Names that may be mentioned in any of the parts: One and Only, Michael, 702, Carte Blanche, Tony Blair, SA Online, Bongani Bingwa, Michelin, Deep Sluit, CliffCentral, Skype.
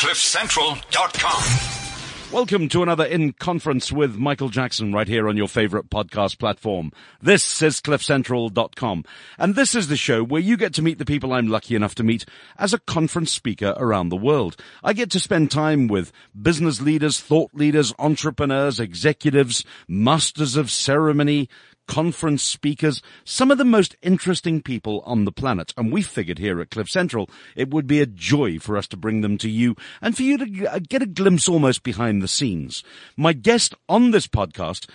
CliffCentral.com. Welcome to another In Conference with Michael Jackson right here on your favorite podcast platform. This is CliffCentral.com. And this is the show where you get to meet the people I'm lucky enough to meet as a conference speaker around the world. I get to spend time with business leaders, thought leaders, entrepreneurs, executives, masters of ceremony, conference speakers, some of the most interesting people on the planet. And we figured here at Cliff Central, it would be a joy for us to bring them to you and for you to get a glimpse almost behind the scenes. My guest on this podcast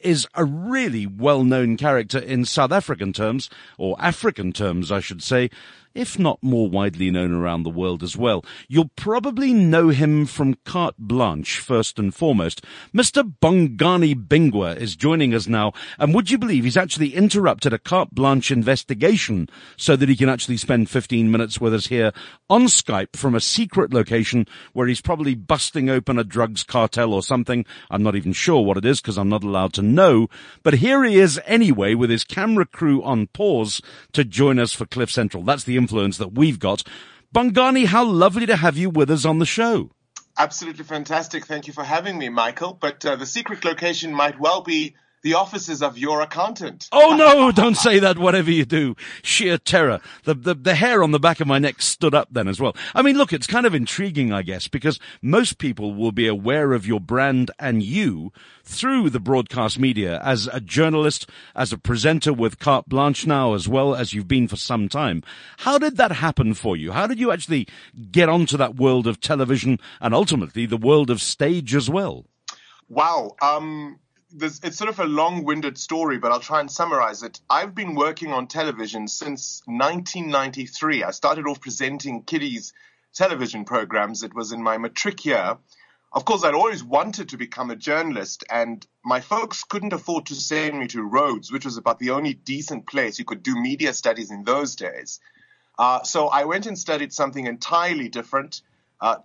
is a really well-known character in South African terms, or African terms, I should say, if not more widely known around the world as well. You'll probably know him from Carte Blanche, first and foremost. Mr. Bongani Bingwa is joining us now, and would you believe he's actually interrupted a Carte Blanche investigation so that he can actually spend 15 minutes with us here on Skype from a secret location where he's probably busting open a drugs cartel or something. I'm not even sure what it is because I'm not allowed to know, but here he is anyway with his camera crew on pause to join us for Cliff Central. That's the influence that we've got. Bongani, how lovely to have you with us on the show. Absolutely fantastic. Thank you for having me, Michael. But the secret location might well be the offices of your accountant. Oh, no, don't say that, whatever you do. Sheer terror. The hair on the back of my neck stood up then as well. I mean, look, it's kind of intriguing, I guess, because most people will be aware of your brand and you through the broadcast media as a journalist, as a presenter with Carte Blanche now, as well as you've been for some time. How did that happen for you? How did you actually get onto that world of television and ultimately the world of stage as well? Wow. It's sort of a long-winded story, but I'll try and summarize it. I've been working on television since 1993. I started off presenting kiddies' television programs. It was in my matric year. Of course, I'd always wanted to become a journalist, and my folks couldn't afford to send me to Rhodes, which was about the only decent place you could do media studies in those days. So I went and studied something entirely different,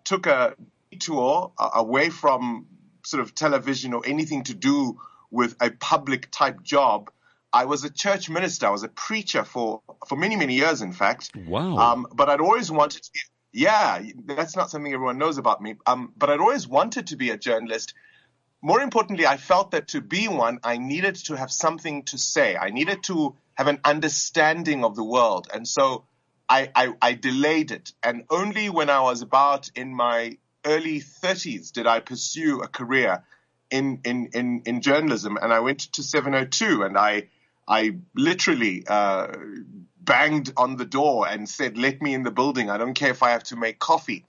took a detour away from sort of television or anything to do with a public type job. I was a church minister. I was a preacher for many, many years, in fact. Wow. But I'd always wanted to, yeah, that's not something everyone knows about me. But I'd always wanted to be a journalist. More importantly, I felt that to be one, I needed to have something to say. I needed to have an understanding of the world. And so I delayed it. And only when I was about in my early 30s did I pursue a career in journalism, and I went to 702, and I literally banged on the door and said, "Let me in the building. I don't care if I have to make coffee."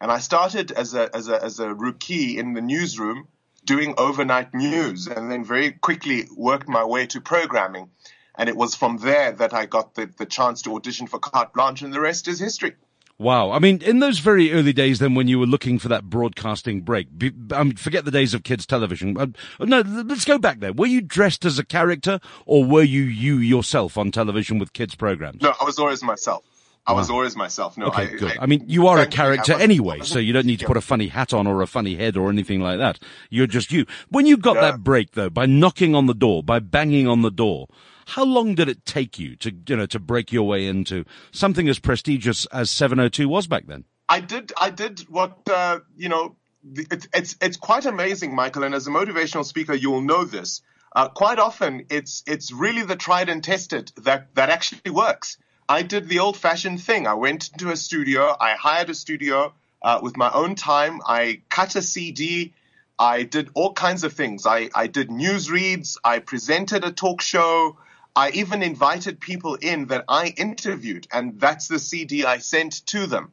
And I started as a rookie in the newsroom doing overnight news, and then very quickly worked my way to programming, and it was from there that I got the chance to audition for Carte Blanche, and the rest is history. Wow. I mean, in those very early days then when you were looking for that broadcasting break, forget the days of kids' television. No, let's go back there. Were you dressed as a character, or were you yourself on television with kids' programs? No, I was always myself. I was always myself. No, okay, good. I mean, you are a character anyway, so you don't need to put a funny hat on or a funny head or anything like that. You're just you. When you got that break, though, by knocking on the door, by banging on the door, how long did it take you to, to break your way into something as prestigious as 702 was back then? I did what, it's quite amazing, Michael. And as a motivational speaker, you'll know this. Quite often, it's really the tried and tested that actually works. I did the old fashioned thing. I went into a studio. I hired a studio with my own time. I cut a CD. I did all kinds of things. I did newsreads. I presented a talk show. I even invited people in that I interviewed, and that's the CD I sent to them.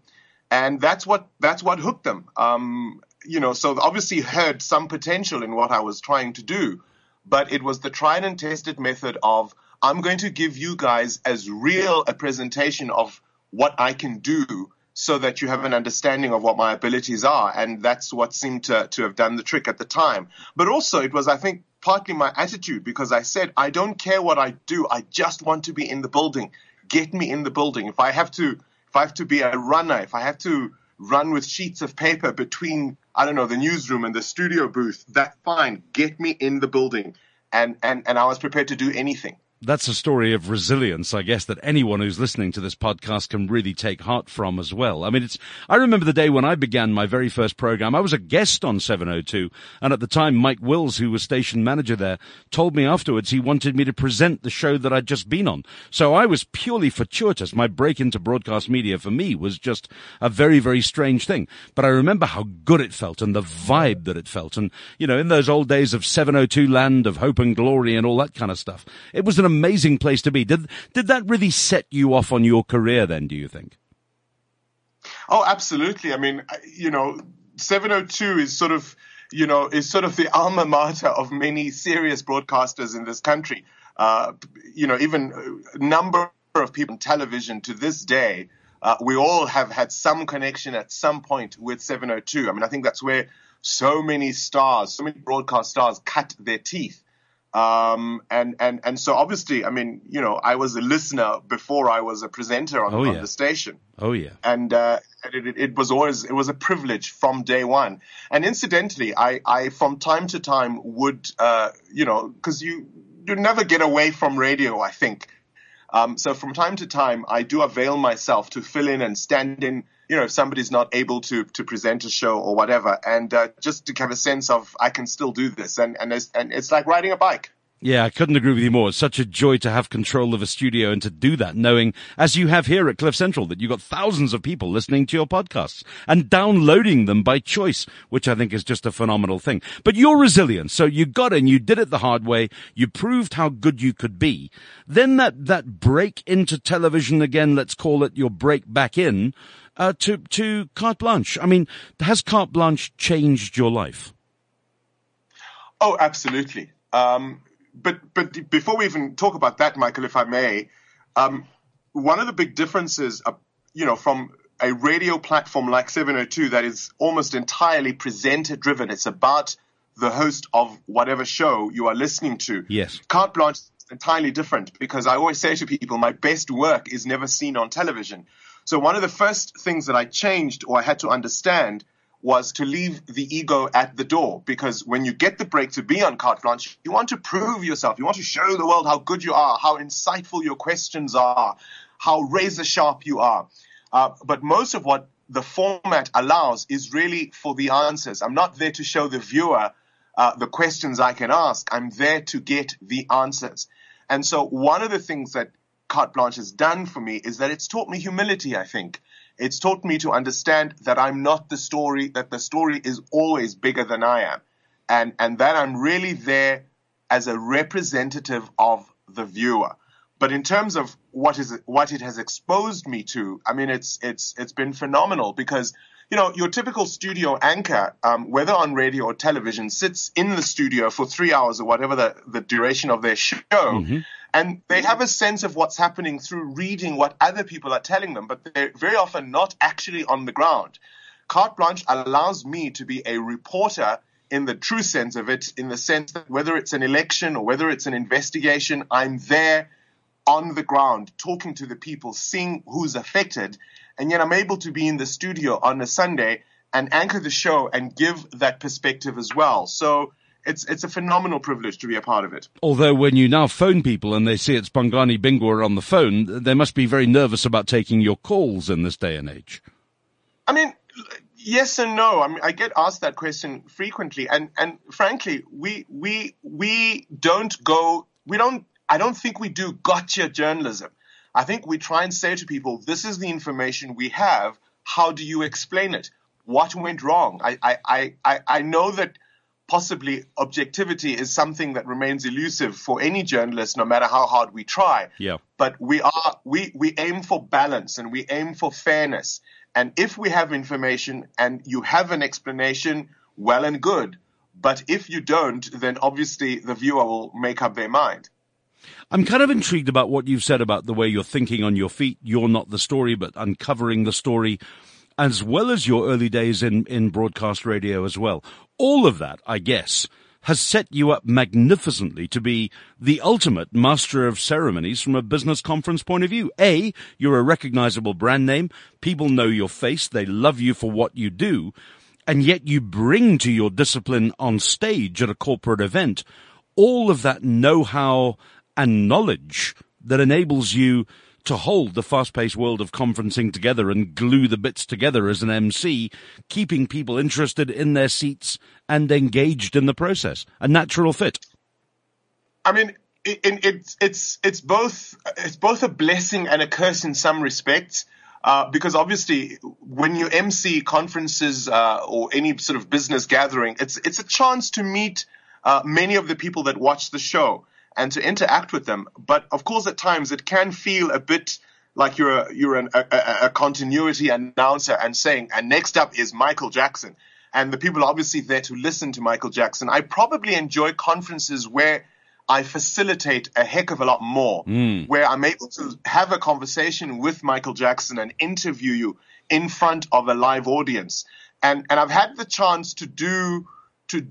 And that's what hooked them. So obviously heard some potential in what I was trying to do, but it was the tried and tested method of, I'm going to give you guys as real a presentation of what I can do so that you have an understanding of what my abilities are. And that's what seemed to have done the trick at the time. But also it was, I think, partly my attitude, because I said, I don't care what I do. I just want to be in the building. Get me in the building. If I have to be a runner, if I have to run with sheets of paper between, I don't know, the newsroom and the studio booth, that's fine. Get me in the building. And I was prepared to do anything. that's a story of resilience, I guess, that anyone who's listening to this podcast can really take heart from as well. I mean, I remember the day when I began my very first program. I was a guest on 702, and at the time, Mike Wills, who was station manager there, told me afterwards he wanted me to present the show that I'd just been on. So I was purely fortuitous. My break into broadcast media for me was just a very, very strange thing. But I remember how good it felt and the vibe that it felt. And, you know, in those old days of 702 land, of hope and glory and all that kind of stuff, it was an amazing place to be. Did that really set you off on your career then, do you think? Oh, absolutely. I mean, you know, 702 is sort of, you know, is sort of the alma mater of many serious broadcasters in this country. You know, even a number of people on television to this day, we all have had some connection at some point with 702. I mean, I think that's where so many stars, so many broadcast stars cut their teeth. And so obviously, I mean, you know, I was a listener before I was a presenter on the station. Oh yeah. And, it was a privilege from day one. And incidentally, I from time to time would, you know, cause you never get away from radio, I think. So from time to time, I do avail myself to fill in and stand in, you know, if somebody's not able to present a show or whatever, and just to have a sense of I can still do this. And it's like riding a bike. Yeah, I couldn't agree with you more. It's such a joy to have control of a studio and to do that, knowing, as you have here at Cliff Central, that you've got thousands of people listening to your podcasts and downloading them by choice, which I think is just a phenomenal thing. But you're resilient. So you got in, you did it the hard way. You proved how good you could be. Then that break into television again, let's call it your break back in, to Carte Blanche. I mean, has Carte Blanche changed your life? Oh, absolutely. But before we even talk about that, Michael, if I may, one of the big differences, you know, from a radio platform like 702 that is almost entirely presenter-driven, it's about the host of whatever show you are listening to. Yes. Carte Blanche is entirely different because I always say to people, my best work is never seen on television. So one of the first things that I changed or I had to understand was to leave the ego at the door, because when you get the break to be on Carte Blanche, you want to prove yourself. You want to show the world how good you are, how insightful your questions are, how razor sharp you are. But most of what the format allows is really for the answers. I'm not there to show the viewer the questions I can ask. I'm there to get the answers. And so one of the things that Carte Blanche has done for me is that it's taught me humility, I think. It's taught me to understand that I'm not the story, that the story is always bigger than I am, and that I'm really there as a representative of the viewer. But in terms of what it has exposed me to, I mean, it's been phenomenal because, you know, your typical studio anchor, whether on radio or television, sits in the studio for 3 hours or whatever the duration of their show. Mm-hmm. And they have a sense of what's happening through reading what other people are telling them, but they're very often not actually on the ground. Carte Blanche allows me to be a reporter in the true sense of it, in the sense that whether it's an election or whether it's an investigation, I'm there on the ground, talking to the people, seeing who's affected. And yet I'm able to be in the studio on a Sunday and anchor the show and give that perspective as well. So It's a phenomenal privilege to be a part of it. Although when you now phone people and they see it's Bongani Bingwa on the phone, they must be very nervous about taking your calls in this day and age. I mean, yes and no. I mean, I get asked that question frequently, and frankly, I don't think we do gotcha journalism. I think we try and say to people, this is the information we have. How do you explain it? What went wrong? I know that possibly objectivity is something that remains elusive for any journalist, no matter how hard we try. Yeah. But we aim for balance and we aim for fairness. And if we have information and you have an explanation, well and good. But if you don't, then obviously the viewer will make up their mind. I'm kind of intrigued about what you've said about the way you're thinking on your feet. You're not the story, but uncovering the story, as well as your early days in broadcast radio as well. All of that, I guess, has set you up magnificently to be the ultimate master of ceremonies from a business conference point of view. A, you're a recognizable brand name. People know your face. They love you for what you do. And yet you bring to your discipline on stage at a corporate event all of that know-how and knowledge that enables you to hold the fast-paced world of conferencing together and glue the bits together as an MC, keeping people interested in their seats and engaged in the process. A natural fit. I mean, it's both a blessing and a curse in some respects. Because obviously, when you MC conferences or any sort of business gathering, it's a chance to meet many of the people that watch the show and to interact with them. But of course, at times it can feel a bit like you're a continuity announcer and saying, and next up is Michael Jackson, and the people are obviously there to listen to Michael Jackson. I probably enjoy conferences where I facilitate a heck of a lot more, where I'm able to have a conversation with Michael Jackson and interview you in front of a live audience. And I've had the chance to do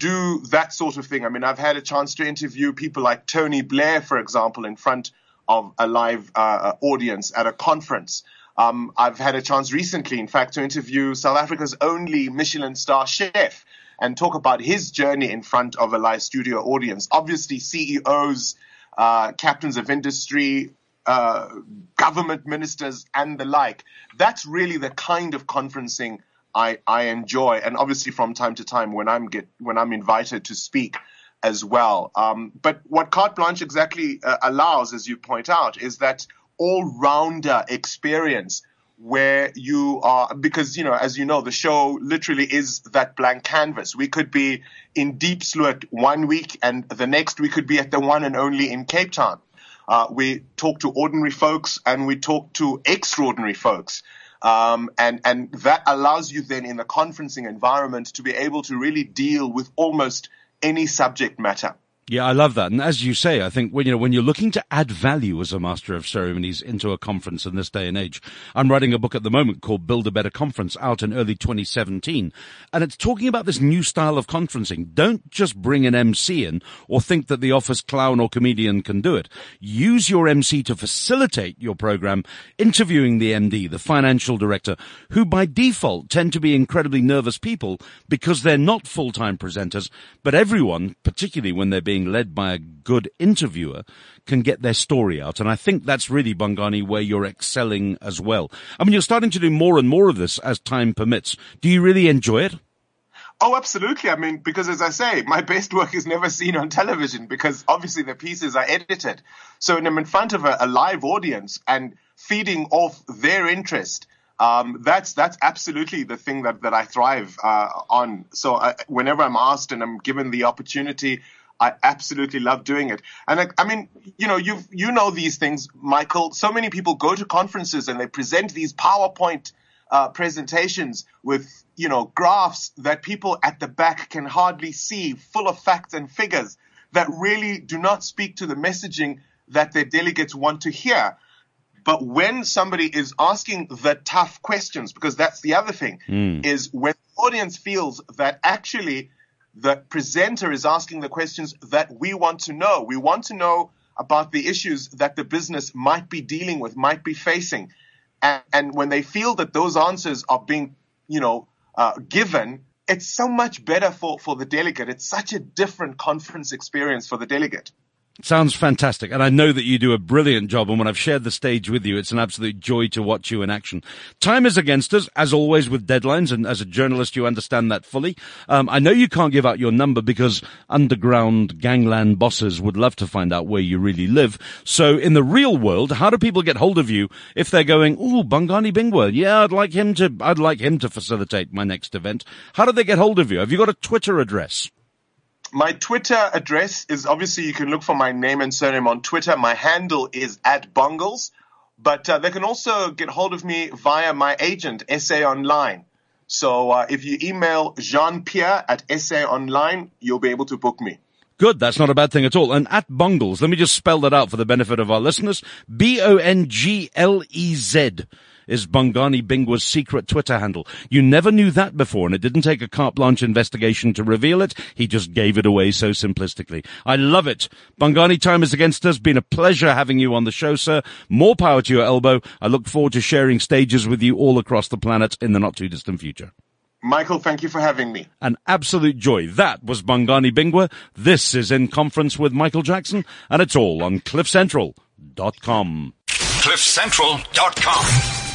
that sort of thing. I mean, I've had a chance to interview people like Tony Blair, for example, in front of a live audience at a conference. I've had a chance recently, in fact, to interview South Africa's only Michelin star chef and talk about his journey in front of a live studio audience. Obviously, CEOs, captains of industry, government ministers, and the like. That's really the kind of conferencing I enjoy. And obviously, from time to time, when I'm invited to speak as well. But what Carte Blanche exactly allows, as you point out, is that all-rounder experience, where you are, because, you know, as you know, the show literally is that blank canvas. We could be in Deep Sluit one week and the next we could be at the One and Only in Cape Town. We talk to ordinary folks and we talk to extraordinary folks. And that allows you then in the conferencing environment to be able to really deal with almost any subject matter. Yeah, I love that. And as you say, I think when you're looking to add value as a master of ceremonies into a conference in this day and age, I'm writing a book at the moment called Build a Better Conference, out in early 2017. And it's talking about this new style of conferencing. Don't just bring an MC in or think that the office clown or comedian can do it. Use your MC to facilitate your program, interviewing the MD, the financial director, who by default tend to be incredibly nervous people because they're not full-time presenters, but everyone, particularly when they're being led by a good interviewer, can get their story out. And I think that's really, Bongani, where you're excelling as well. I mean, you're starting to do more and more of this as time permits. Do you really enjoy it? Oh, absolutely. I mean, because as I say, my best work is never seen on television because obviously the pieces are edited. So when I'm in front of a live audience and feeding off their interest, that's absolutely the thing that I thrive on. So whenever I'm asked and I'm given the opportunity, I absolutely love doing it. And I mean, you know, you know these things, Michael. So many people go to conferences and they present these PowerPoint presentations with, you know, graphs that people at the back can hardly see, full of facts and figures that really do not speak to the messaging that their delegates want to hear. But when somebody is asking the tough questions, because that's the other thing, is when the audience feels that actually the presenter is asking the questions that we want to know. We want to know about the issues that the business might be dealing with, might be facing. And when they feel that those answers are being, you know, given, it's so much better for the delegate. It's such a different conference experience for the delegate. Sounds fantastic. And I know that you do a brilliant job. And when I've shared the stage with you, it's an absolute joy to watch you in action. Time is against us, as always, with deadlines. And as a journalist, you understand that fully. I know you can't give out your number because underground gangland bosses would love to find out where you really live. So in the real world, how do people get hold of you if they're going, "Ooh, Bongani Bingwa. Yeah, I'd like him to facilitate my next event." How do they get hold of you? Have you got a Twitter address? My Twitter address is, obviously, you can look for my name and surname on Twitter. My handle is @Bongles, but they can also get hold of me via my agent, SA Online. So if you email Jean-Pierre at SA Online, you'll be able to book me. Good. That's not a bad thing at all. And @Bongles, let me just spell that out for the benefit of our listeners. Bonglez. Is Bongani Bingwa's secret Twitter handle. You never knew that before, and it didn't take a Carte Blanche investigation to reveal it. He just gave it away so simplistically. I love it. Bongani, time is against us. Been a pleasure having you on the show, sir. More power to your elbow. I look forward to sharing stages with you all across the planet in the not-too-distant future. Michael, thank you for having me. An absolute joy. That was Bongani Bingwa. This is In Conference with Michael Jackson, and it's all on CliffCentral.com. CliffCentral.com.